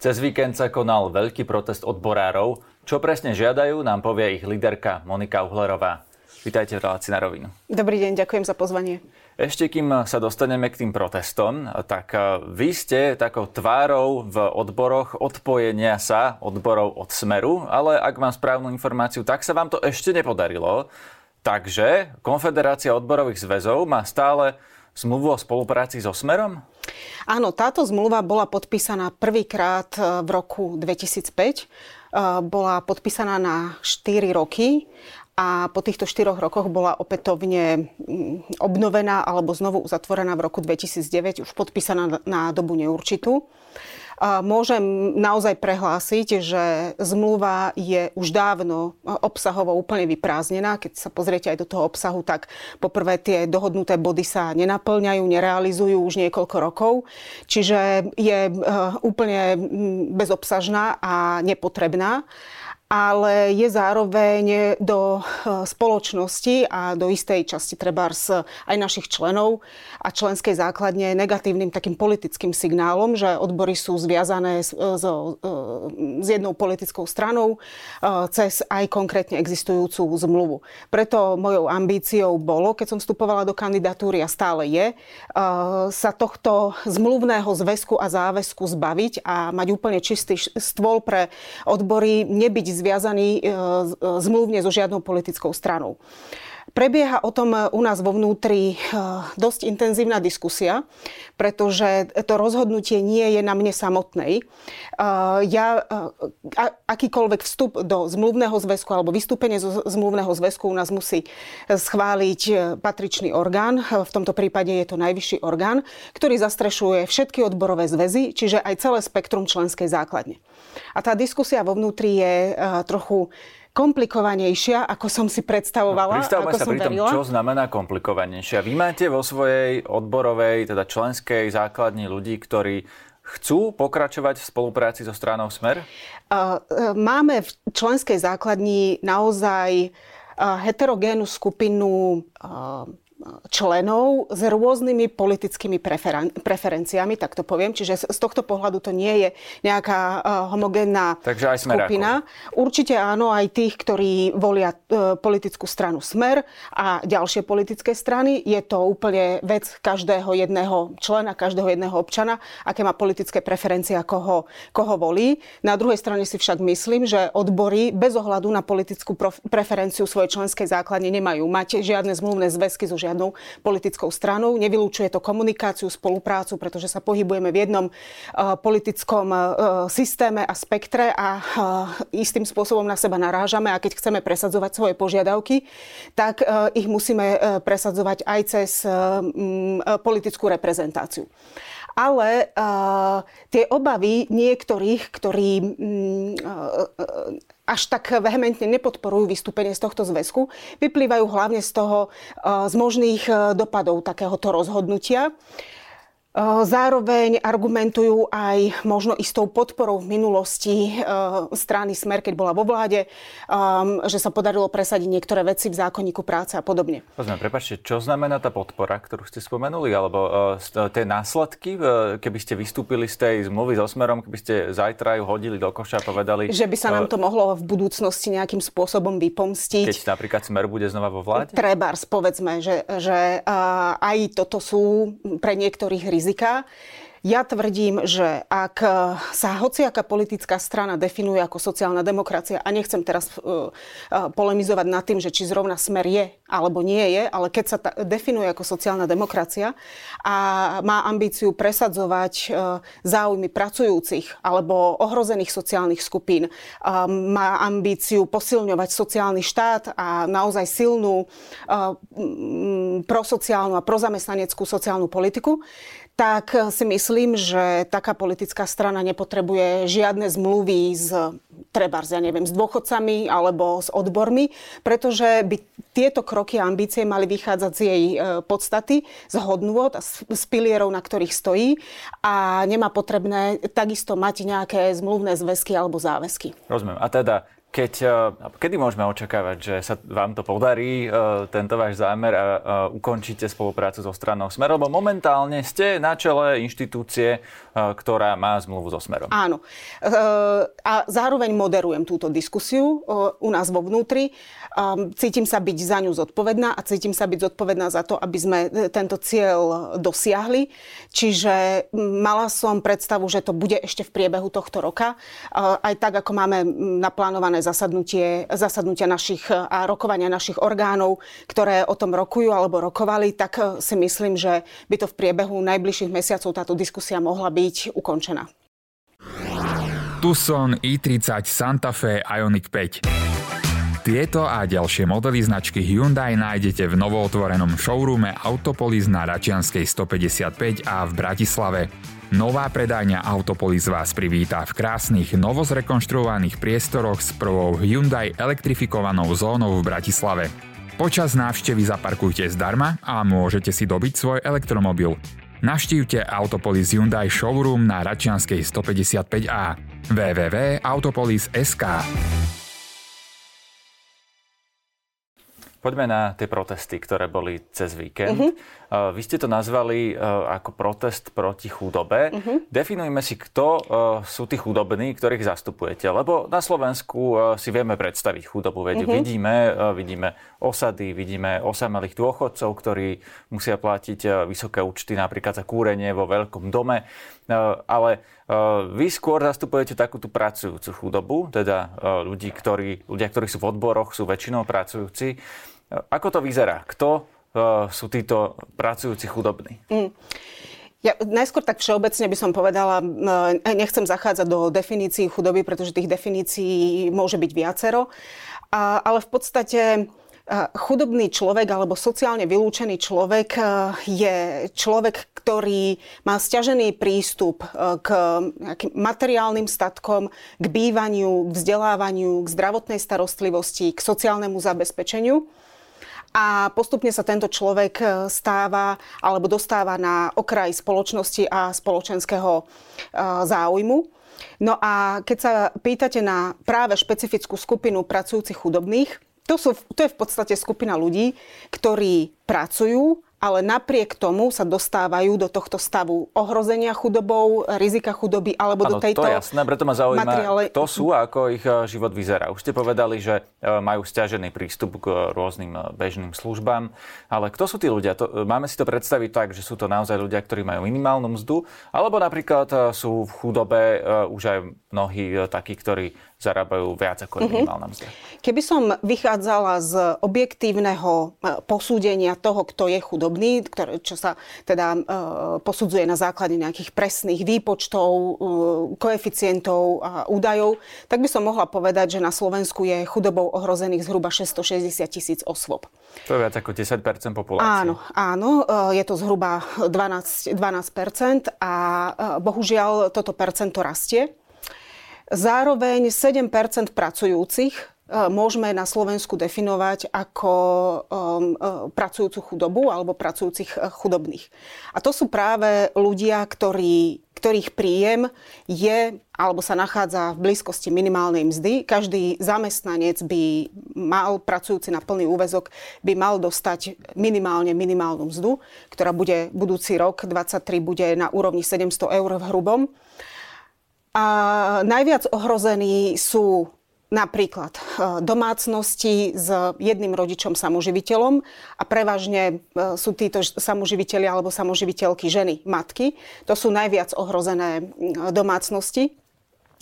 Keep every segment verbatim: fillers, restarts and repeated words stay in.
Cez víkend sa konal veľký protest odborárov. Čo presne žiadajú, nám povie ich líderka Monika Uhlerová. Vítajte v relácii Na rovinu. Dobrý deň, ďakujem za pozvanie. Ešte kým sa dostaneme k tým protestom, tak vy ste takou tvárou v odboroch odpojenia sa odborov od Smeru, ale ak mám správnu informáciu, tak sa vám to ešte nepodarilo. Takže Konfederácia odborových zväzov má stále zmluvu o spolupráci so Smerom? Áno, táto zmluva bola podpísaná prvýkrát v roku dvetisícpäť. Bola podpísaná na štyri roky. A po týchto štyroch rokoch bola opätovne obnovená alebo znovu uzatvorená v roku dvetisícdeväť, už podpísaná na dobu neurčitú. Môžem naozaj prehlásiť, že zmluva je už dávno obsahovo úplne vyprázdnená. Keď sa pozriete aj do toho obsahu, tak poprvé tie dohodnuté body sa nenapĺňajú, nerealizujú už niekoľko rokov. Čiže je úplne bezobsažná a nepotrebná. Ale je zároveň do spoločnosti a do istej časti trebárs aj našich členov a členskej základne negatívnym takým politickým signálom, že odbory sú zviazané s, s, s jednou politickou stranou cez aj konkrétne existujúcu zmluvu. Preto mojou ambíciou bolo, keď som vstupovala do kandidatúry a stále je, sa tohto zmluvného zväzku a záväzku zbaviť a mať úplne čistý stôl pre odbory, nebyť zviazaný zmluvne so žiadnou politickou stranou. Prebieha o tom u nás vo vnútri dosť intenzívna diskusia, pretože to rozhodnutie nie je na mne samotnej. Ja, akýkoľvek vstup do zmluvného zväzku alebo vystúpenie zo zmluvného zväzku u nás musí schváliť patričný orgán, v tomto prípade je to najvyšší orgán, ktorý zastrešuje všetky odborové zväzy, čiže aj celé spektrum členskej základne. A tá diskusia vo vnútri je trochu komplikovanejšia, ako som si predstavovala. No, pristavme sa pri tom, čo znamená komplikovanejšia. Vy máte vo svojej odborovej, teda členskej základni ľudí, ktorí chcú pokračovať v spolupráci so stranou Smer? Máme v členskej základni naozaj heterogénnu skupinu členov s rôznymi politickými preferen- preferenciami, tak to poviem. Čiže z tohto pohľadu to nie je nejaká homogénna skupina. Určite áno, aj tých, ktorí volia politickú stranu Smer a ďalšie politické strany. Je to úplne vec každého jedného člena, každého jedného občana, aké má politické preferencie a koho, koho volí. Na druhej strane si však myslím, že odbory bez ohľadu na politickú prof- preferenciu svojej členskej základne nemajú mať žiadne zmluvné zväzky so žiadnym jednou politickou stranou. Nevylučuje to komunikáciu, spoluprácu, pretože sa pohybujeme v jednom uh, politickom uh, systéme a spektre a uh, istým spôsobom na seba narážame a keď chceme presadzovať svoje požiadavky, tak uh, ich musíme uh, presadzovať aj cez uh, um, politickú reprezentáciu. Ale uh, tie obavy niektorých, ktorí um, uh, uh, až tak vehementne nepodporujú vystúpenie z tohto zväzku, vyplývajú hlavne z toho, z možných dopadov takéhoto rozhodnutia. Zároveň argumentujú aj možno istou podporou v minulosti strany Smer, keď bola vo vláde, že sa podarilo presadiť niektoré veci v zákonníku práce a podobne. Prepáčte, čo znamená tá podpora, ktorú ste spomenuli? Alebo tie následky, keby ste vystúpili z tej zmluvy so Smerom, keby ste zajtra ju hodili do koša a povedali... Že by sa nám to mohlo v budúcnosti nejakým spôsobom vypomstiť. Keď napríklad Smer bude znova vo vláde? Trebárs, povedzme, že, že aj toto sú pre niektorých riziká. Rizika. Ja tvrdím, že ak sa hociaká politická strana definuje ako sociálna demokracia, a nechcem teraz uh, uh, polemizovať nad tým, že či zrovna Smer je alebo nie je, ale keď sa ta, definuje ako sociálna demokracia a má ambíciu presadzovať uh, záujmy pracujúcich alebo ohrozených sociálnych skupín, uh, má ambíciu posilňovať sociálny štát a naozaj silnú uh, m, prosociálnu a prozamestnaneckú sociálnu politiku, tak si myslím, že taká politická strana nepotrebuje žiadne zmluvy s, trebárs, ja neviem, s dôchodcami alebo s odbormi, pretože by tieto kroky a ambície mali vychádzať z jej podstaty, z hodnôt a z pilierov, na ktorých stojí a nemá potrebné takisto mať nejaké zmluvné zväzky alebo záväzky. Rozumiem. A teda Keď, kedy môžeme očakávať, že sa vám to podarí, tento váš zámer, a ukončíte spoluprácu so stranou Smer? Lebo momentálne ste na čele inštitúcie, ktorá má zmluvu so Smerom. Áno. A zároveň moderujem túto diskusiu u nás vo vnútri. Cítim sa byť za ňu zodpovedná a cítim sa byť zodpovedná za to, aby sme tento cieľ dosiahli. Čiže mala som predstavu, že to bude ešte v priebehu tohto roka. Aj tak, ako máme naplánované zasadnutie, zasadnutia našich a rokovania našich orgánov, ktoré o tom rokujú alebo rokovali, tak si myslím, že by to v priebehu najbližších mesiacov táto diskusia mohla byť ukončená. Tucson, i tridsať, Santa Fe, Ioniq päť. Tieto a ďalšie modely značky Hyundai nájdete v novootvorenom showroome Autopolis na Račianskej stopäťdesiatpäť a v Bratislave. Nová predajňa Autopolis vás privítá v krásnych, novozrekonštruovaných priestoroch s prvou Hyundai elektrifikovanou zónou v Bratislave. Počas návštevy zaparkujte zdarma a môžete si dobiť svoj elektromobil. Navštívte Autopolis Hyundai showroom na Račianskej stopäťdesiatpäť á w w w bodka autopolis bodka es ká. Poďme na tie protesty, ktoré boli cez víkend. Uh-huh. Vy ste to nazvali ako protest proti chudobe. Uh-huh. Definujme si, kto sú tí chudobní, ktorých zastupujete. Lebo na Slovensku si vieme predstaviť chudobu. Uh-huh. Vidíme, vidíme osady, vidíme osamelých dôchodcov, ktorí musia platiť vysoké účty napríklad za kúrenie vo veľkom dome. Ale vy skôr zastupujete takúto pracujúcu chudobu, teda ľudí, ktorí, ľudia, ktorí sú v odboroch, sú väčšinou pracujúci. Ako to vyzerá? Kto uh, sú títo pracujúci chudobní? Mm. Ja najskôr tak všeobecne by som povedala, nechcem zachádzať do definícií chudoby, pretože tých definícií môže byť viacero. A, ale v podstate chudobný človek alebo sociálne vylúčený človek je človek, ktorý má sťažený prístup k nejakým materiálnym statkom, k bývaniu, k vzdelávaniu, k zdravotnej starostlivosti, k sociálnemu zabezpečeniu. A postupne sa tento človek stáva alebo dostáva na okraj spoločnosti a spoločenského záujmu. No a keď sa pýtate na práve špecifickú skupinu pracujúcich chudobných, to, sú, to je v podstate skupina ľudí, ktorí pracujú, ale napriek tomu sa dostávajú do tohto stavu ohrozenia chudobou, rizika chudoby alebo ano, do tejto materiály. To je jasné, preto ma zaujíma, materiály... kto sú a ako ich život vyzerá. Už ste povedali, že majú sťažený prístup k rôznym bežným službám, ale kto sú tí ľudia? To, máme si to predstaviť tak, že sú to naozaj ľudia, ktorí majú minimálnu mzdu, alebo napríklad sú v chudobe už aj mnohí takí, ktorí zarábajú viac ako mm-hmm. minimálna mzda. Keby som vychádzala z objektívneho posúdenia toho, kto je chudobný, ktoré, čo sa teda e, posudzuje na základe nejakých presných výpočtov, e, koeficientov a údajov, tak by som mohla povedať, že na Slovensku je chudobou ohrozených zhruba šesťstošesťdesiat tisíc osôb. To je viac ako desať percent populácie. Áno, áno, e, je to zhruba dvanásť percent a e, bohužiaľ toto percento rastie. Zároveň sedem percent pracujúcich môžeme na Slovensku definovať ako pracujúcu chudobu alebo pracujúcich chudobných. A to sú práve ľudia, ktorí, ktorých príjem je alebo sa nachádza v blízkosti minimálnej mzdy. Každý zamestnanec by mal, pracujúci na plný úväzok, by mal dostať minimálne minimálnu mzdu, ktorá bude budúci rok dvadsaťtri bude na úrovni sedemsto eur v hrubom. A najviac ohrození sú napríklad domácnosti s jedným rodičom samoživiteľom a prevažne sú títo samoživitelia alebo samoživiteľky ženy, matky. To sú najviac ohrozené domácnosti.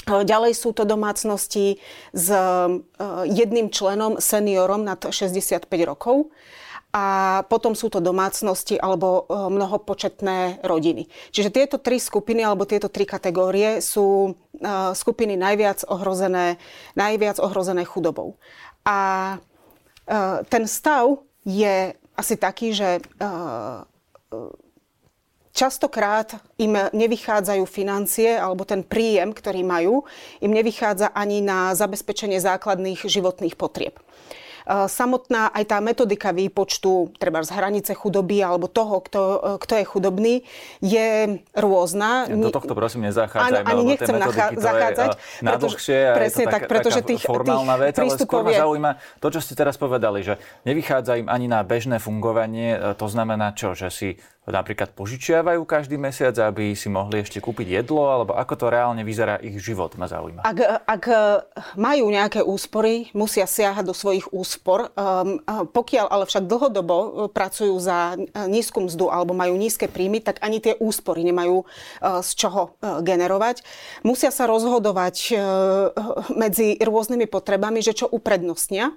Ďalej sú to domácnosti s jedným členom, seniorom nad šesťdesiatpäť rokov. A potom sú to domácnosti alebo mnohopočetné rodiny. Čiže tieto tri skupiny alebo tieto tri kategórie sú skupiny najviac ohrozené, najviac ohrozené chudobou. A ten stav je asi taký, že častokrát im nevychádzajú financie alebo ten príjem, ktorý majú, im nevychádza ani na zabezpečenie základných životných potrieb. samotná aj tá metodika výpočtu treba z hranice chudoby alebo toho, kto, kto je chudobný, je rôzna. Do tohto prosím nezachádzajme, ani nechcem nachá- zachádzať, nadlhšie a je to tak, pretože taká tých, formálna tých vec, ale skôr ma zaujíma to, čo ste teraz povedali, že nevychádza im ani na bežné fungovanie, to znamená čo, že si napríklad požičiavajú každý mesiac, aby si mohli ešte kúpiť jedlo, alebo ako to reálne vyzerá ich život, ma zaujíma. Ak, ak majú nejaké úspory, musia siahať do svojich úspor. Pokiaľ ale však dlhodobo pracujú za nízku mzdu alebo majú nízke príjmy, tak ani tie úspory nemajú z čoho generovať. Musia sa rozhodovať medzi rôznymi potrebami, že čo uprednostnia.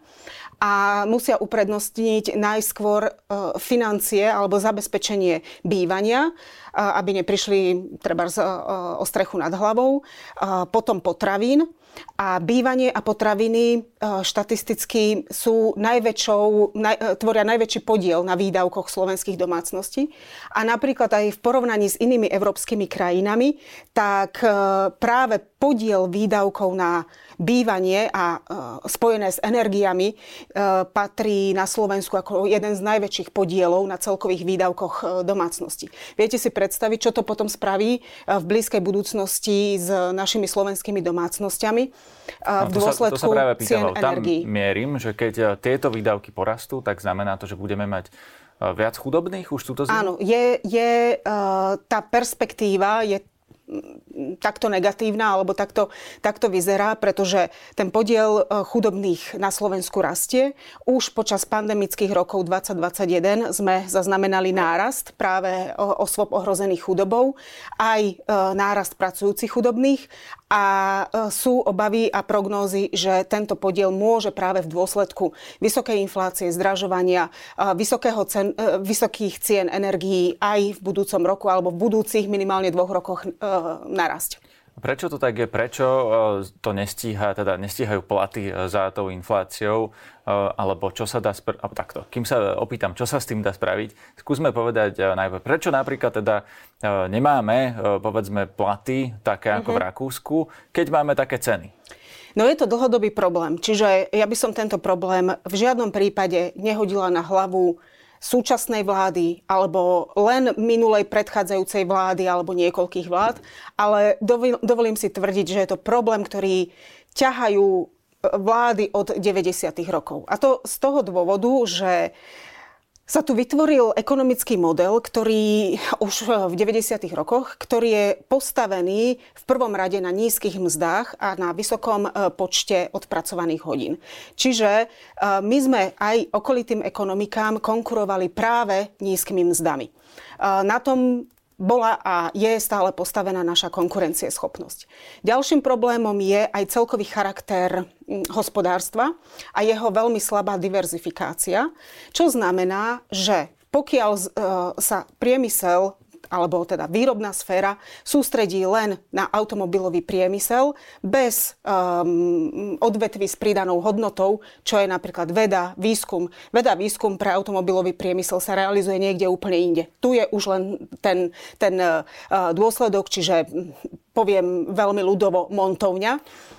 A musia uprednostniť najskôr financie alebo zabezpečenie bývania, aby neprišli trebárs o strechu nad hlavou, potom potravín. A bývanie a potraviny štatisticky sú najväčšou, naj, tvoria najväčší podiel na výdavkoch slovenských domácností. A napríklad aj v porovnaní s inými európskymi krajinami, tak práve podiel výdavkov na bývanie a spojené s energiami patrí na Slovensku ako jeden z najväčších podielov na celkových výdavkoch domácností. Viete si predstaviť, čo to potom spraví v blízkej budúcnosti s našimi slovenskými domácnostiami v dôsledku cien energií? Tam mierim, že keď tieto výdavky porastú, tak znamená to, že budeme mať viac chudobných už túto zimu? Áno, je, je tá perspektíva je takto negatívna, alebo takto, takto vyzerá, pretože ten podiel chudobných na Slovensku rastie. Už počas pandemických rokov dvadsať dvadsaťjeden sme zaznamenali nárast práve osôb ohrozených chudobou, aj nárast pracujúcich chudobných a sú obavy a prognózy, že tento podiel môže práve v dôsledku vysokej inflácie, zdražovania, vysokého cen, vysokých cien energií aj v budúcom roku alebo v budúcich minimálne dvoch rokoch narásť. Prečo to tak je? Prečo to nestíha, teda nestíhajú platy za tou infláciou? Alebo čo sa dá spra- takto, kým sa opýtam, čo sa s tým dá spraviť? Skúsme povedať najprv, prečo napríklad teda nemáme, povedzme, platy také ako mm-hmm. v Rakúsku, keď máme také ceny? No je to dlhodobý problém. Čiže ja by som tento problém v žiadnom prípade nehodila na hlavu súčasnej vlády, alebo len minulej predchádzajúcej vlády, alebo niekoľkých vlád, ale dovolím si tvrdiť, že je to problém, ktorý ťahajú vlády od deväťdesiatych rokov. A to z toho dôvodu, že sa tu vytvoril ekonomický model, ktorý už v deväťdesiatych rokoch, ktorý je postavený v prvom rade na nízkych mzdách a na vysokom počte odpracovaných hodín. Čiže my sme aj okolitým ekonomikám konkurovali práve nízkymi mzdami. Na tom bola a je stále postavená naša konkurencieschopnosť. Ďalším problémom je aj celkový charakter hospodárstva a jeho veľmi slabá diverzifikácia, čo znamená, že pokiaľ sa priemysel alebo teda výrobná sféra sústredí len na automobilový priemysel bez um, odvetví s pridanou hodnotou, čo je napríklad veda, výskum. Veda, výskum pre automobilový priemysel sa realizuje niekde úplne inde. Tu je už len ten, ten uh, dôsledok, čiže poviem veľmi ľudovo, montovňa.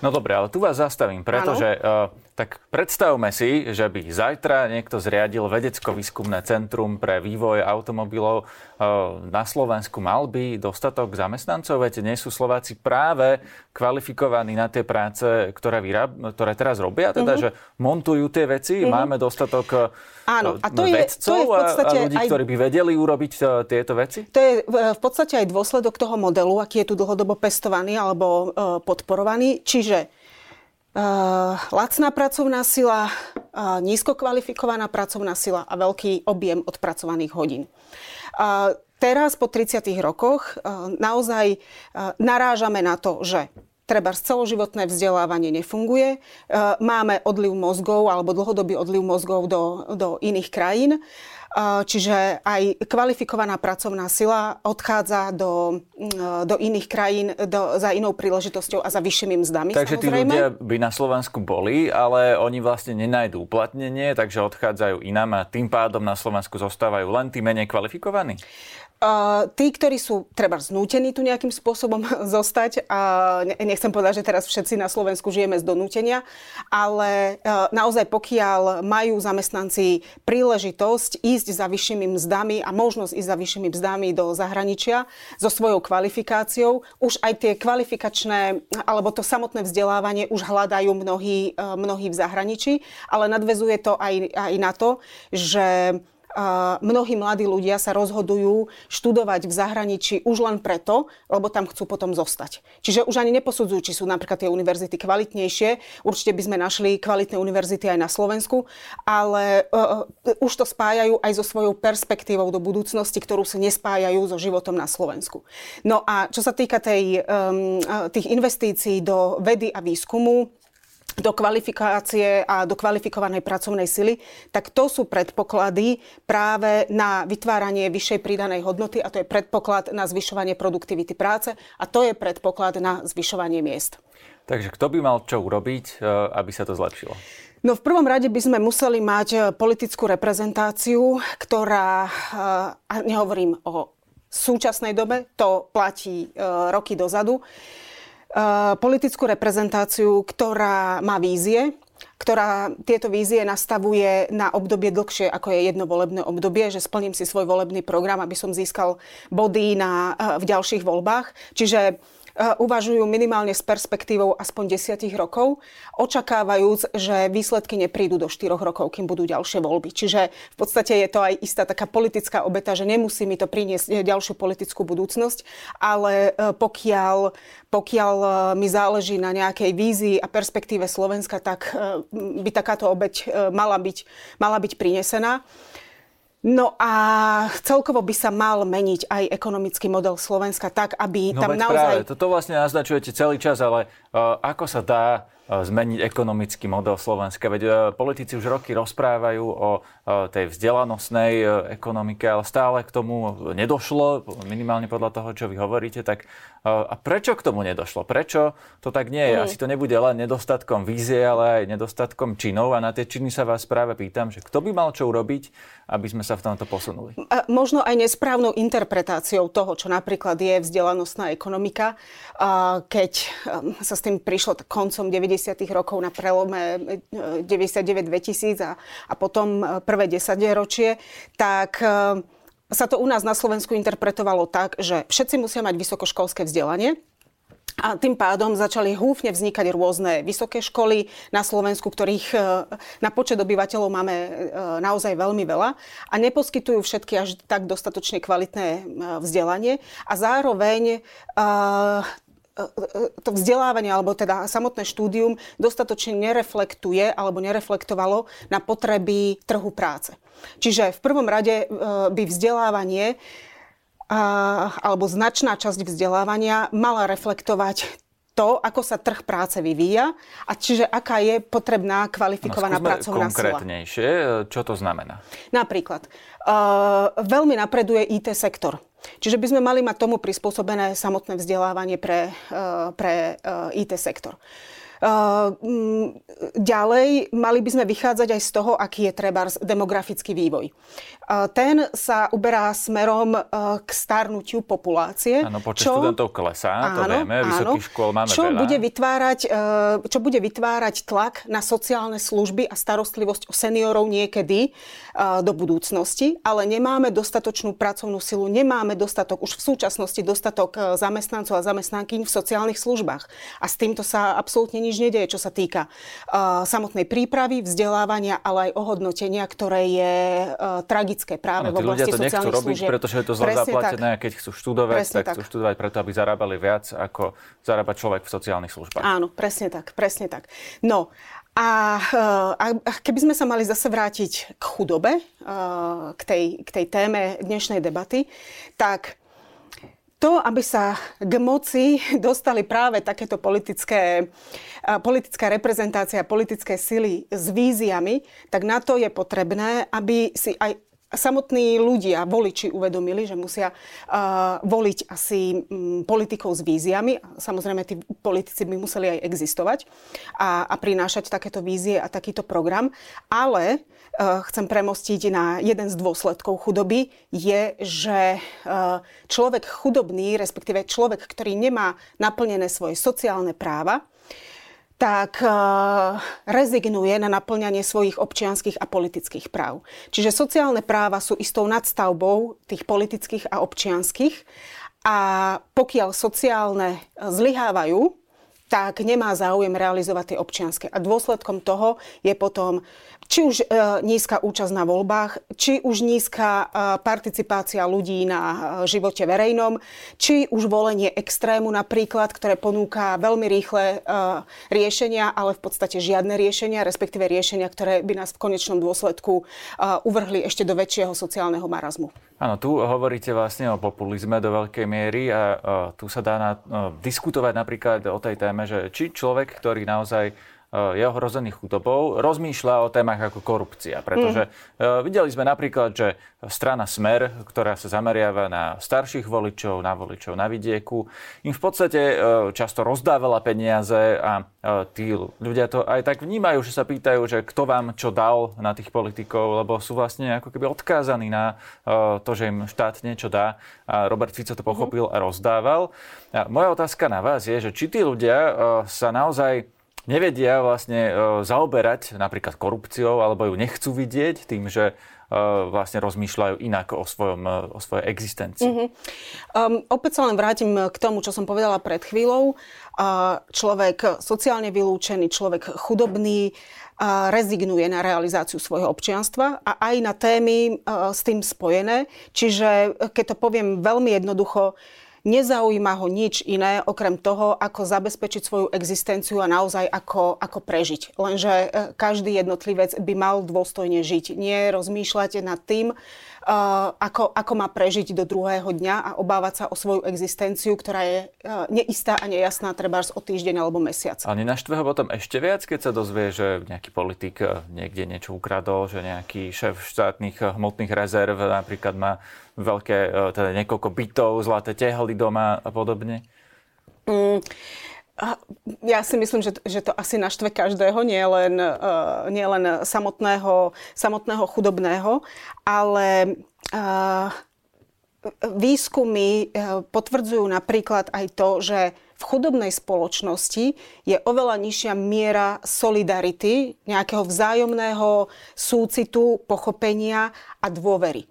No dobre, ale tu vás zastavím, pretože uh, tak predstavme si, že by zajtra niekto zriadil vedecko-výskumné centrum pre vývoj automobilov uh, na Slovensku. Slovensku mal by dostatok zamestnancov, veď nie sú Slováci práve kvalifikovaní na tie práce, ktoré, vyráb, ktoré teraz robia, teda, mm-hmm. že montujú tie veci, mm-hmm. máme dostatok Áno, a to vedcov je, to je v podstate a ľudí, aj, ktorí by vedeli urobiť tieto veci? To je v podstate aj dôsledok toho modelu, aký je tu dlhodobo pestovaný alebo podporovaný, čiže Uh, lacná pracovná sila, uh, nízko kvalifikovaná pracovná sila a veľký objem odpracovaných hodín. Uh, teraz po tridsiatych rokoch uh, naozaj uh, narážame na to, že trebárs celoživotné vzdelávanie nefunguje. Uh, máme odliv mozgov alebo dlhodobý odliv mozgov do, do iných krajín. Čiže aj kvalifikovaná pracovná sila odchádza do, do iných krajín do, za inou príležitosťou a za vyššími mzdami. Takže tí ľudia by na Slovensku boli, ale oni vlastne nenájdú uplatnenie, takže odchádzajú inám a tým pádom na Slovensku zostávajú len tí menej kvalifikovaní? Uh, tí, ktorí sú treba znútení tu nejakým spôsobom zostať, uh, nechcem povedať, že teraz všetci na Slovensku žijeme z donútenia, ale uh, naozaj pokiaľ majú zamestnanci príležitosť ísť za vyššími mzdami a možnosť ísť za vyššími mzdami do zahraničia so svojou kvalifikáciou, už aj tie kvalifikačné alebo to samotné vzdelávanie už hľadajú mnohí, uh, mnohí v zahraničí, ale nadväzuje to aj, aj na to, že Uh, mnohí mladí ľudia sa rozhodujú študovať v zahraničí už len preto, lebo tam chcú potom zostať. Čiže už ani neposudzujú, či sú napríklad tie univerzity kvalitnejšie. Určite by sme našli kvalitné univerzity aj na Slovensku, ale uh, už to spájajú aj so svojou perspektívou do budúcnosti, ktorú sa nespájajú so životom na Slovensku. No a čo sa týka tej, um, tých investícií do vedy a výskumu, do kvalifikácie a do kvalifikovanej pracovnej sily, tak to sú predpoklady práve na vytváranie vyššej pridanej hodnoty a to je predpoklad na zvyšovanie produktivity práce a to je predpoklad na zvyšovanie miest. Takže kto by mal čo urobiť, aby sa to zlepšilo? No v prvom rade by sme museli mať politickú reprezentáciu, ktorá, a nehovorím o súčasnej dobe, to platí roky dozadu, politickú reprezentáciu, ktorá má vízie, ktorá tieto vízie nastavuje na obdobie dlhšie, ako je jedno volebné obdobie, že splním si svoj volebný program, aby som získal body na, v ďalších voľbách. Čiže uvažujú minimálne s perspektívou aspoň desať rokov, očakávajúc, že výsledky neprídu do štyroch rokov, kým budú ďalšie voľby. Čiže v podstate je to aj istá taká politická obeta, že nemusí mi to priniesť ďalšiu politickú budúcnosť, ale pokiaľ, pokiaľ mi záleží na nejakej vízii a perspektíve Slovenska, tak by takáto obeť mala byť, mala byť prinesená. No a celkovo by sa mal meniť aj ekonomický model Slovenska tak, aby no tam naozaj... No toto vlastne naznačujete celý čas, ale uh, ako sa dá uh, zmeniť ekonomický model Slovenska? Veď uh, politici už roky rozprávajú o uh, tej vzdelanostnej uh, ekonomike, ale stále k tomu nedošlo, minimálne podľa toho, čo vy hovoríte. Tak, uh, a prečo k tomu nedošlo? Prečo to tak nie je? Mm. Asi to nebude len nedostatkom vízie, ale aj nedostatkom činov. A na tie činy sa vás práve pýtam, že kto by mal čo urobiť, aby sme sa v tomto posunuli? Možno aj nesprávnou interpretáciou toho, čo napríklad je vzdelanostná ekonomika. Keď sa s tým prišlo koncom deväťdesiatych rokov na prelome deväťdesiatdeväť dvetisíc a, a potom prvé desaťročie, tak sa to u nás na Slovensku interpretovalo tak, že všetci musia mať vysokoškolské vzdelanie. A tým pádom začali húfne vznikať rôzne vysoké školy na Slovensku, ktorých na počet obyvateľov máme naozaj veľmi veľa a neposkytujú všetky až tak dostatočne kvalitné vzdelanie a zároveň uh, to vzdelávanie, alebo teda samotné štúdium dostatočne nereflektuje alebo nereflektovalo na potreby trhu práce. Čiže v prvom rade by vzdelávanie alebo značná časť vzdelávania mala reflektovať to, ako sa trh práce vyvíja a čiže aká je potrebná kvalifikovaná no, pracovná sila. Konkrétnejšie, čo to znamená? Napríklad, uh, veľmi napreduje í té sektor. Čiže by sme mali mať tomu prispôsobené samotné vzdelávanie pre, uh, pre uh, í té sektor. Ďalej, mali by sme vychádzať aj z toho, aký je trebárs demografický vývoj. Ten sa uberá smerom k starnutiu populácie. Áno, počet študentov klesá, to vieme, vysokých škôl máme čo veľa. Bude vytvárať, čo bude vytvárať tlak na sociálne služby a starostlivosť o seniorov niekedy do budúcnosti, ale nemáme dostatočnú pracovnú silu, nemáme dostatok, už v súčasnosti dostatok zamestnancov a zamestnankyň v sociálnych službách. A s týmto sa absolútne nič nedeje, čo sa týka uh, samotnej prípravy, vzdelávania, ale aj ohodnotenia, ktoré je uh, tragické práve ano, v oblasti sociálnych služieb. Tí ľudia to nechcú robiť, služieb. Pretože je to zle presne zaplatené, tak. Keď chcú študovať, presne tak chcú tak. študovať preto, aby zarábali viac, ako zarába človek v sociálnych službách. Áno, presne tak, presne tak. No, a, a keby sme sa mali zase vrátiť k chudobe, uh, k, tej, k tej téme dnešnej debaty, tak... To, aby sa k moci dostali práve takéto politické, politická reprezentácia, politické sily s víziami, tak na to je potrebné, aby si aj samotní ľudia, voliči uvedomili, že musia uh, voliť asi um, politikov s víziami. Samozrejme, tí politici by museli aj existovať a, a prinášať takéto vízie a takýto program. Ale uh, chcem premostiť na jeden z dôsledkov chudoby je, že uh, človek chudobný, respektíve človek, ktorý nemá naplnené svoje sociálne práva, tak e, rezignuje na naplňanie svojich občianskych a politických práv. Čiže sociálne práva sú istou nadstavbou tých politických a občianskych a pokiaľ sociálne zlyhávajú, tak nemá záujem realizovať tie občianske. A dôsledkom toho je potom či už e, nízka účasť na voľbách, či už nízka e, participácia ľudí na e, živote verejnom, či už volenie extrému napríklad, ktoré ponúka veľmi rýchle e, riešenia, ale v podstate žiadne riešenia, respektíve riešenia, ktoré by nás v konečnom dôsledku e, uvrhli ešte do väčšieho sociálneho marazmu. Áno, tu hovoríte vlastne o populizme do veľkej miery a o, tu sa dá na, o, diskutovať napríklad o tej téme, že či človek, ktorý naozaj o, je ohrozený chudobou, rozmýšľa o témach ako korupcia. Pretože mm. o, videli sme napríklad, že strana Smer, ktorá sa zameriava na starších voličov, na voličov na vidieku, im v podstate o, často rozdávala peniaze a o, tí ľudia to aj tak vnímajú, že sa pýtajú, že kto vám čo dal na tých politikov, lebo sú vlastne ako keby odkázaní na o, to, že im štát niečo dá. A Robert Fico to pochopil mm. a rozdával. A moja otázka na vás je, že či tí ľudia o, sa naozaj nevedia vlastne zaoberať napríklad korupciou, alebo ju nechcú vidieť tým, že vlastne rozmýšľajú inak o, svojom, o svojej existencii. Mm-hmm. Um, opäť sa len vrátim k tomu, čo som povedala pred chvíľou. Uh, človek sociálne vylúčený, človek chudobný uh, rezignuje na realizáciu svojho občianstva a aj na témy uh, s tým spojené. Čiže, keď to poviem veľmi jednoducho, nezaujíma ho nič iné, okrem toho, ako zabezpečiť svoju existenciu a naozaj ako, ako prežiť. Lenže každý jednotlivec by mal dôstojne žiť. Nie rozmýšľať nad tým, uh, ako, ako má prežiť do druhého dňa a obávať sa o svoju existenciu, ktorá je uh, neistá a nejasná trebárs o týždeň alebo mesiac. A nenaštve ho potom ešte viac, keď sa dozvie, že nejaký politik niekde niečo ukradol, že nejaký šéf štátnych hmotných rezerv napríklad má veľké, teda niekoľko bytov, zlaté tehly doma a podobne? Mm, ja si myslím, že, že to asi naštve každého, nie len, uh, nie len samotného, samotného chudobného, ale uh, výskumy potvrdzujú napríklad aj to, že v chudobnej spoločnosti je oveľa nižšia miera solidarity, nejakého vzájomného súcitu, pochopenia a dôvery.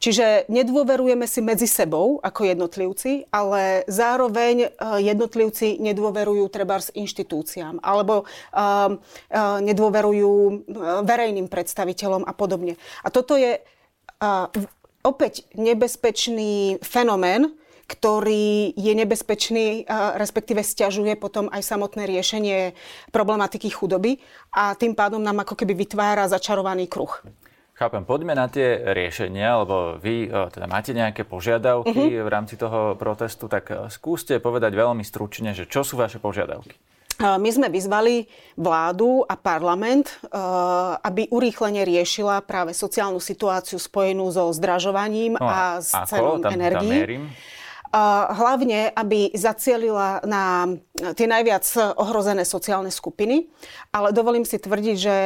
Čiže nedôverujeme si medzi sebou ako jednotlivci, ale zároveň jednotlivci nedôverujú trebárs inštitúciám alebo nedôverujú verejným predstaviteľom a podobne. A toto je opäť nebezpečný fenomén, ktorý je nebezpečný, respektíve sťažuje potom aj samotné riešenie problematiky chudoby a tým pádom nám ako keby vytvára začarovaný kruh. Chápem, poďme na tie riešenia, lebo vy teda máte nejaké požiadavky uh-huh. v rámci toho protestu, tak skúste povedať veľmi stručne, že čo sú vaše požiadavky? My sme vyzvali vládu a parlament, aby urýchlene riešila práve sociálnu situáciu spojenú so zdražovaním no a, a s cenou energií. Hlavne, aby zacielila na tie najviac ohrozené sociálne skupiny, ale dovolím si tvrdiť, že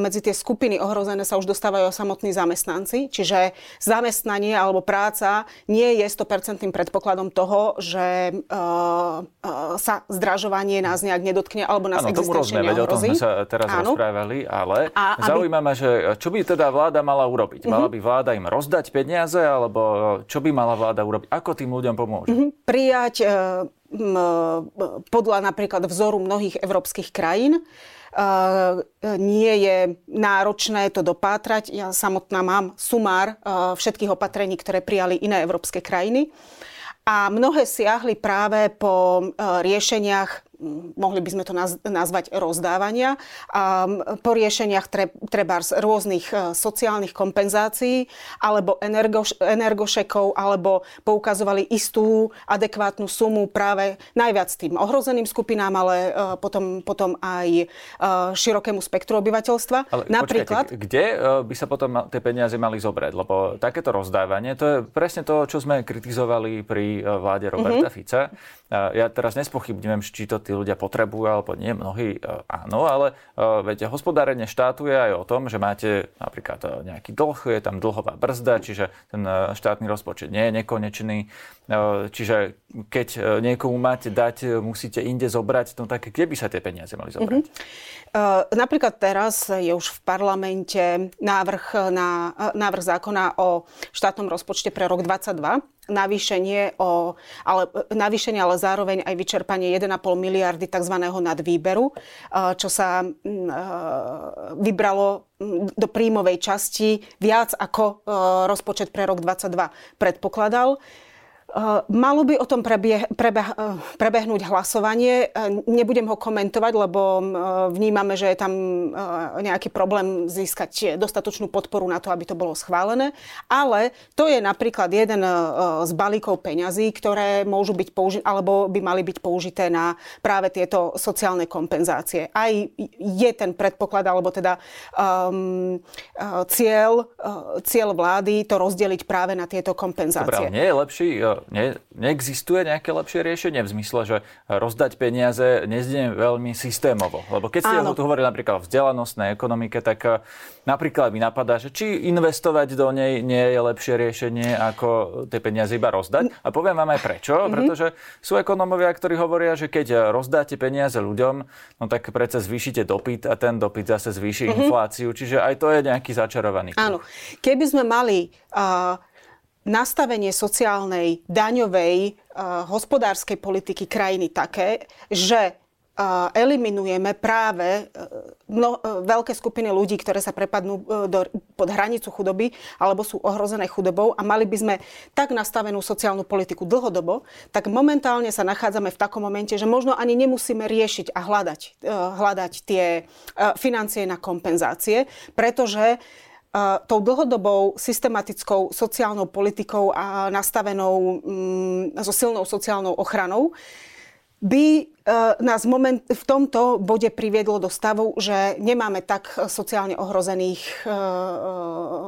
medzi tie skupiny ohrozené sa už dostávajú samotní zamestnanci, čiže zamestnanie alebo práca nie je sto percent predpokladom toho, že sa zdražovanie nás nejak nedotkne alebo nás ano, existenčne neohrozí. Áno, tomu rozumiem, o tom sme sa teraz ano. rozprávali, ale aby... zaujíma ma, že čo by teda vláda mala urobiť? Mala by vláda im rozdať peniaze, alebo čo by mala vláda urobiť? Ako tým ľuďom pomôcť? Mm-hmm. Prijať e, m, podľa napríklad vzoru mnohých európskych krajín. E, nie je náročné to dopátrať. Ja samotná mám sumár e, všetkých opatrení, ktoré prijali iné európske krajiny. A mnohé siahli práve po e, riešeniach mohli by sme to nazvať rozdávania. A po riešeniach treb, trebárs rôznych sociálnych kompenzácií alebo energoš, energošekov, alebo poukazovali istú adekvátnu sumu práve najviac tým ohrozeným skupinám, ale potom, potom aj širokému spektru obyvateľstva. Ale napríklad, počkajte, kde by sa potom tie peniaze mali zobrať? Lebo takéto rozdávanie, to je presne to, čo sme kritizovali pri vláde Roberta mm-hmm. Fica. Ja teraz nespochybňujem, či to tí ľudia potrebujú, alebo nie, mnohí áno, ale viete, hospodárenie štátu je aj o tom, že máte napríklad nejaký dlh, je tam dlhová brzda, čiže ten štátny rozpočet nie je nekonečný, čiže keď niekomu máte dať, musíte inde zobrať, no tak kde by sa tie peniaze mali zobrať? Mm-hmm. Uh, napríklad teraz je už v parlamente návrh, na, návrh zákona o štátnom rozpočte pre rok dvadsaťdva, navýšenie, o, ale, navýšenie, ale zároveň aj vyčerpanie jeden a pol miliardy tzv. Nadvýberu, čo sa vybralo do príjmovej časti viac ako rozpočet pre rok dvadsaťdva predpokladal. Malo by o tom prebie, prebeh, prebehnúť hlasovanie. Nebudem ho komentovať, lebo vnímame, že je tam nejaký problém získať dostatočnú podporu na to, aby to bolo schválené. Ale to je napríklad jeden z balíkov peňazí, ktoré môžu byť použi- alebo by mali byť použité na práve tieto sociálne kompenzácie. Aj je ten predpoklad, alebo teda um, cieľ, cieľ vlády to rozdeliť práve na tieto kompenzácie. Dobre, nie je lepší... Ne, neexistuje nejaké lepšie riešenie v zmysle, že rozdať peniaze neznie veľmi systémovo. Lebo keď ste ho tu hovorili napríklad o vzdelanostnej ekonomike, tak napríklad mi napadá, že či investovať do nej nie je lepšie riešenie, ako tie peniaze iba rozdať. A poviem vám aj prečo, mm-hmm. pretože sú ekonómovia, ktorí hovoria, že keď rozdáte peniaze ľuďom, no tak predsa zvýšite dopyt a ten dopyt zase zvýši mm-hmm. infláciu. Čiže aj to je nejaký začarovaný kruh. Áno. Keby sme mali... Uh... nastavenie sociálnej, daňovej, uh, hospodárskej politiky krajiny také, že uh, eliminujeme práve uh, mno, uh, veľké skupiny ľudí, ktoré sa prepadnú uh, do, pod hranicu chudoby alebo sú ohrozené chudobou, a mali by sme tak nastavenú sociálnu politiku dlhodobo, tak momentálne sa nachádzame v takom momente, že možno ani nemusíme riešiť a hľadať, uh, hľadať tie uh, financie na kompenzácie, pretože tou dlhodobou systematickou sociálnou politikou a nastavenou mm, so silnou sociálnou ochranou by e, nás moment, v tomto bode priviedlo do stavu, že nemáme tak sociálne ohrozených e,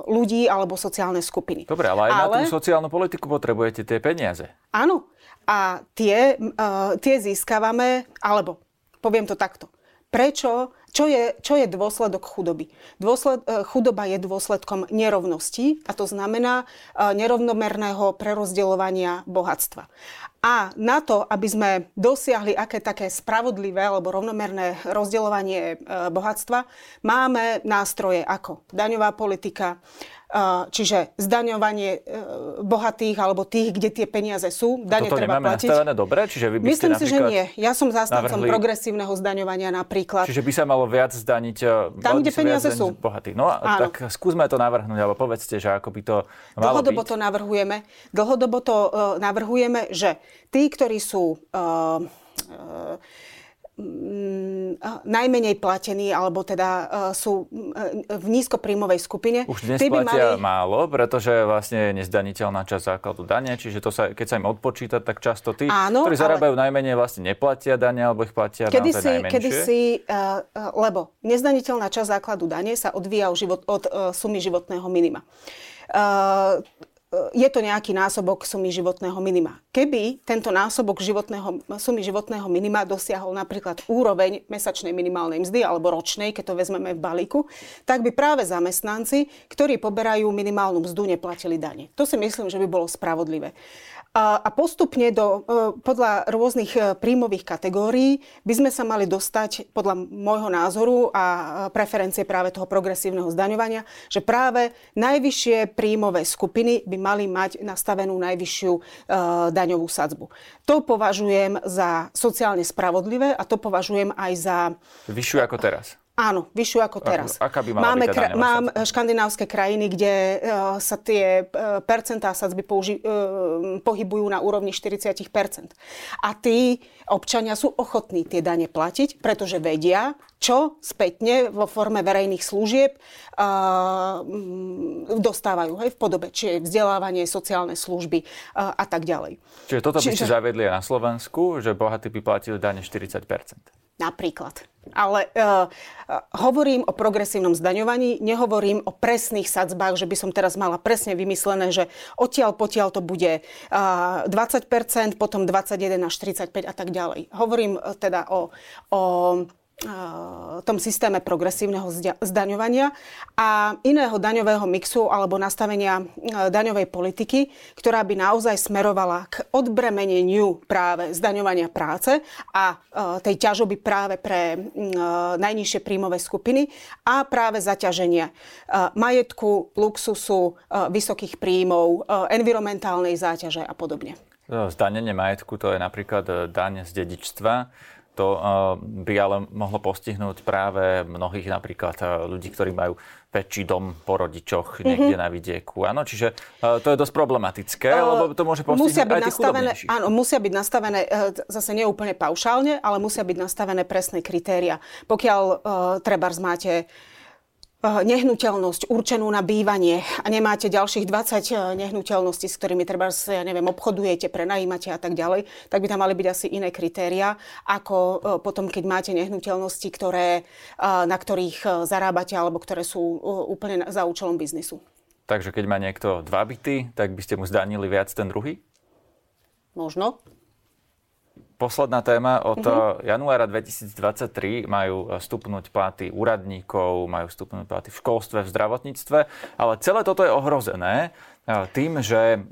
ľudí alebo sociálne skupiny. Dobre, ale aj ale... na tú sociálnu politiku potrebujete tie peniaze. Áno. A tie, e, tie získavame, alebo poviem to takto. Prečo? Čo je, čo je dôsledok chudoby? Dôsled, chudoba je dôsledkom nerovnosti, a to znamená nerovnomerného prerozdeľovania bohatstva. A na to, aby sme dosiahli aké také spravodlivé alebo rovnomerné rozdeľovanie bohatstva, máme nástroje ako daňová politika, čiže zdaňovanie bohatých alebo tých, kde tie peniaze sú. Dane treba platiť. Toto nemáme nastavené dobre? Čiže vy by ste Myslím si, že nie. Ja som zástancom navrhli... progresívneho zdaňovania napríklad. Čiže by sa malo viac zdaniť tam, kde peniaze sú. Bohatí. No áno. Tak skúsme to navrhnúť, alebo povedzte, že ako by to malo Dlhodobo byť. To navrhujeme. Dlhodobo to uh, navrhujeme, že tí, ktorí sú... Uh, uh, najmenej platení, alebo teda sú v nízkopríjmovej skupine. Už dnes platia mali... málo, pretože vlastne je nezdaniteľná časť základu dane, čiže to sa, keď sa im odpočíta, tak často tí, áno, ktorí zarábajú ale... najmenej, vlastne neplatia dane, alebo ich platia kedy naozaj si, najmenšie. Kedy si, lebo nezdaniteľná časť základu dane sa odvíja život, od sumy životného minima. Je to nejaký násobok sumy životného minima. Keby tento násobok životného, sumy životného minima dosiahol napríklad úroveň mesačnej minimálnej mzdy alebo ročnej, keď to vezmeme v balíku, tak by práve zamestnanci, ktorí poberajú minimálnu mzdu, neplatili dane. To si myslím, že by bolo spravodlivé. A postupne do, podľa rôznych príjmových kategórií by sme sa mali dostať, podľa môjho názoru a preferencie práve toho progresívneho zdaňovania, že práve najvyššie príjmové skupiny by mali mať nastavenú najvyššiu e, daňovú sadzbu. To považujem za sociálne spravodlivé a to považujem aj za... vyššiu ako teraz. Áno, vyššiu ako teraz. Aká by mala byť teda? Mám škandinávske krajiny, kde sa tie percentá sadzby použi- pohybujú na úrovni štyridsať percent. A tí občania sú ochotní tie dane platiť, pretože vedia, čo spätne vo forme verejných služieb uh, dostávajú, hej, v podobe, či je vzdelávanie, sociálne služby uh, a tak ďalej. Čiže toto by Čiže... ste zaviedli na Slovensku, že bohatí by platili dane štyridsať percent? Napríklad. Ale uh, hovorím o progresívnom zdaňovaní, nehovorím o presných sadzbách, že by som teraz mala presne vymyslené, že odtiaľ potiaľ to bude uh, dvadsať percent, potom dvadsaťjeden až tridsaťpäť a tak ďalej. Hovorím uh, teda o... o tom systéme progresívneho zdaňovania a iného daňového mixu alebo nastavenia daňovej politiky, ktorá by naozaj smerovala k odbremeneniu práve zdaňovania práce a tej ťažoby práve pre najnižšie príjmové skupiny a práve zaťaženia majetku, luxusu, vysokých príjmov, environmentálnej záťaže a podobne. Zdanenie majetku, to je napríklad daň z dedičstva. To by ale mohlo postihnúť práve mnohých, napríklad ľudí, ktorí majú väčší dom po rodičoch niekde mm-hmm. na vidieku. Áno, čiže to je dosť problematické, uh, lebo to môže postihnúť aj tých chudobnejších. Áno, musia byť nastavené, zase nie úplne paušálne, ale musia byť nastavené presné kritéria. Pokiaľ uh, trebárs máte nehnuteľnosť určenú na bývanie a nemáte ďalších dvadsať nehnuteľností, s ktorými treba, ja neviem, obchodujete, prenajímate a tak ďalej, tak by tam mali byť asi iné kritériá, ako potom, keď máte nehnuteľnosti, ktoré, na ktorých zarábate alebo ktoré sú úplne za účelom biznisu. Takže keď má niekto dva byty, tak by ste mu zdanili viac ten druhý? Možno. Posledná téma. Od mm-hmm. januára dvetisícdvadsaťtri majú stupnúť platy úradníkov, majú stupnúť platy v školstve, v zdravotníctve, ale celé toto je ohrozené tým, že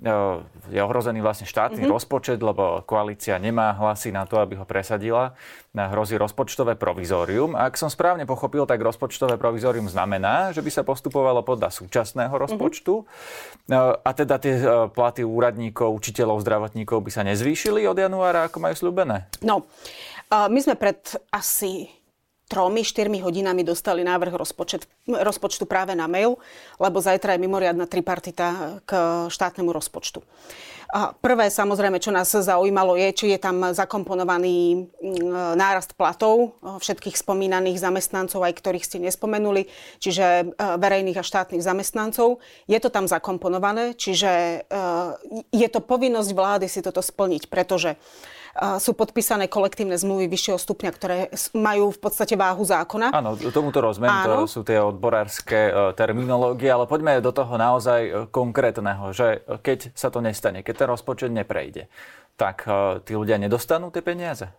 je ohrozený vlastne štátny mm-hmm. rozpočet, lebo koalícia nemá hlasy na to, aby ho presadila. Hrozí rozpočtové provizórium. A ak som správne pochopil, tak rozpočtové provizórium znamená, že by sa postupovalo podľa súčasného rozpočtu. Mm-hmm. A teda tie platy úradníkov, učiteľov, zdravotníkov by sa nezvýšili od januára, ako majú sľub? No, my sme pred asi tromi, štyrmi hodinami dostali návrh rozpočet, rozpočtu práve na mail, lebo zajtra je mimoriadna tripartita k štátnemu rozpočtu. Prvé, samozrejme, čo nás zaujímalo je, či je tam zakomponovaný nárast platov všetkých spomínaných zamestnancov, aj ktorých ste nespomenuli, čiže verejných a štátnych zamestnancov. Je to tam zakomponované, čiže je to povinnosť vlády si toto splniť, pretože sú podpísané kolektívne zmluvy vyššieho stupňa, ktoré majú v podstate váhu zákona. Áno, tomuto rozumiem, to sú tie odborárske terminológie, ale poďme do toho naozaj konkrétneho, že keď sa to nestane, keď ten rozpočet neprejde, tak tí ľudia nedostanú tie peniaze?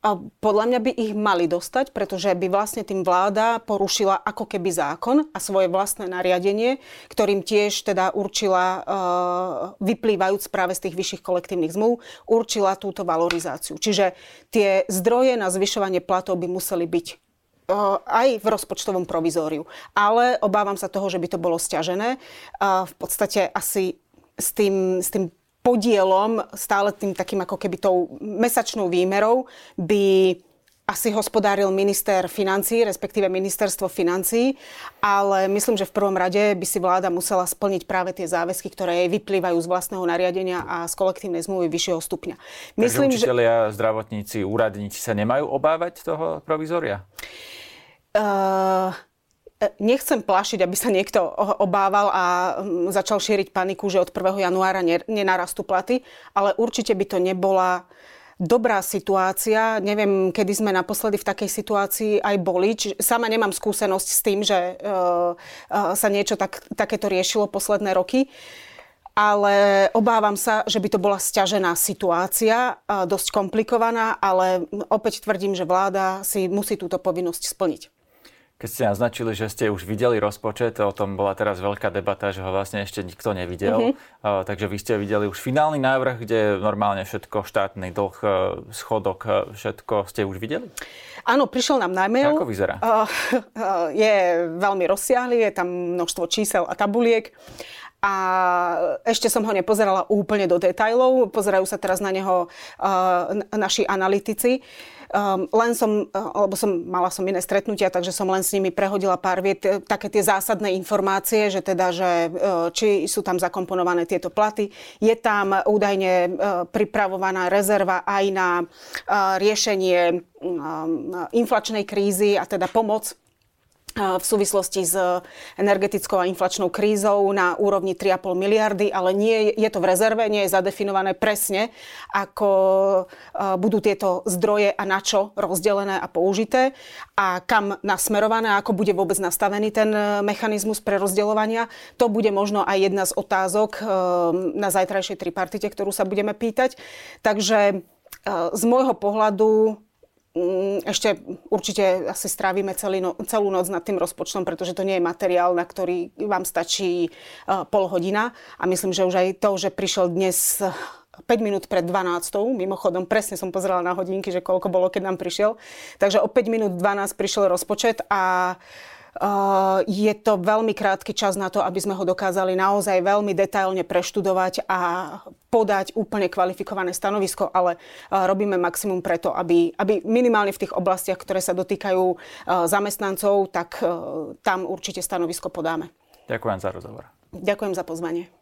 A podľa mňa by ich mali dostať, pretože by vlastne tým vláda porušila ako keby zákon a svoje vlastné nariadenie, ktorým tiež teda určila, vyplývajúc práve z tých vyšších kolektívnych zmluv, určila túto valorizáciu. Čiže tie zdroje na zvyšovanie platov by museli byť aj v rozpočtovom provizóriu. Ale obávam sa toho, že by to bolo sťažené. V podstate asi s tým, s tým podielom, stále tým takým ako keby tou mesačnou výmerou by asi hospodáril minister financií, respektíve ministerstvo financií, ale myslím, že v prvom rade by si vláda musela splniť práve tie záväzky, ktoré jej vyplývajú z vlastného nariadenia a z kolektívnej zmluvy vyššieho stupňa. Myslím, Takže učitelia, že... zdravotníci, úradníci sa nemajú obávať toho provizória? Uh... Nechcem plašiť, aby sa niekto obával a začal šíriť paniku, že od prvého januára nenarastú platy, ale určite by to nebola dobrá situácia. Neviem, kedy sme naposledy v takej situácii aj boli. Čiže sama nemám skúsenosť s tým, že sa niečo tak, takéto riešilo posledné roky. Ale obávam sa, že by to bola sťažená situácia, dosť komplikovaná, ale opäť tvrdím, že vláda si musí túto povinnosť splniť. Keď ste naznačili, že ste už videli rozpočet, o tom bola teraz veľká debata, že ho vlastne ešte nikto nevidel. Mm-hmm. Uh, takže vy ste videli už finálny návrh, kde normálne všetko, štátny dlh, schodok, všetko ste už videli? Áno, prišiel nám e-mail. Ako vyzerá? Uh, uh, je veľmi rozsiahly, je tam množstvo čísel a tabuliek. a ešte som ho nepozerala úplne do detailov. Pozerajú sa teraz na neho uh, naši analytici. Um, len som, alebo som, mala som iné stretnutia, takže som len s nimi prehodila pár viet, také tie zásadné informácie, že teda, že či sú tam zakomponované tieto platy. Je tam údajne pripravovaná rezerva aj na riešenie inflačnej krízy a teda pomoc v súvislosti s energetickou a inflačnou krízou na úrovni tri a pol miliardy, ale nie je to v rezerve, nie je zadefinované presne, ako budú tieto zdroje a na čo rozdelené a použité a kam nasmerované, ako bude vôbec nastavený ten mechanizmus prerozdeľovania. To bude možno aj jedna z otázok na zajtrajšej tripartite, ktorú sa budeme pýtať. Takže z môjho pohľadu ešte určite asi strávime celý no, celú noc nad tým rozpočtom, pretože to nie je materiál, na ktorý vám stačí uh, pol hodina. A myslím, že už aj to, že prišiel dnes päť minút pred dvanástou, mimochodom presne som pozerala na hodinky, že koľko bolo, keď nám prišiel. Takže o päť minút dvanásť prišiel rozpočet a Uh, je to veľmi krátky čas na to, aby sme ho dokázali naozaj veľmi detailne preštudovať a podať úplne kvalifikované stanovisko, ale uh, robíme maximum preto, aby, aby minimálne v tých oblastiach, ktoré sa dotýkajú uh, zamestnancov, tak uh, tam určite stanovisko podáme. Ďakujem za rozhovor. Ďakujem za pozvanie.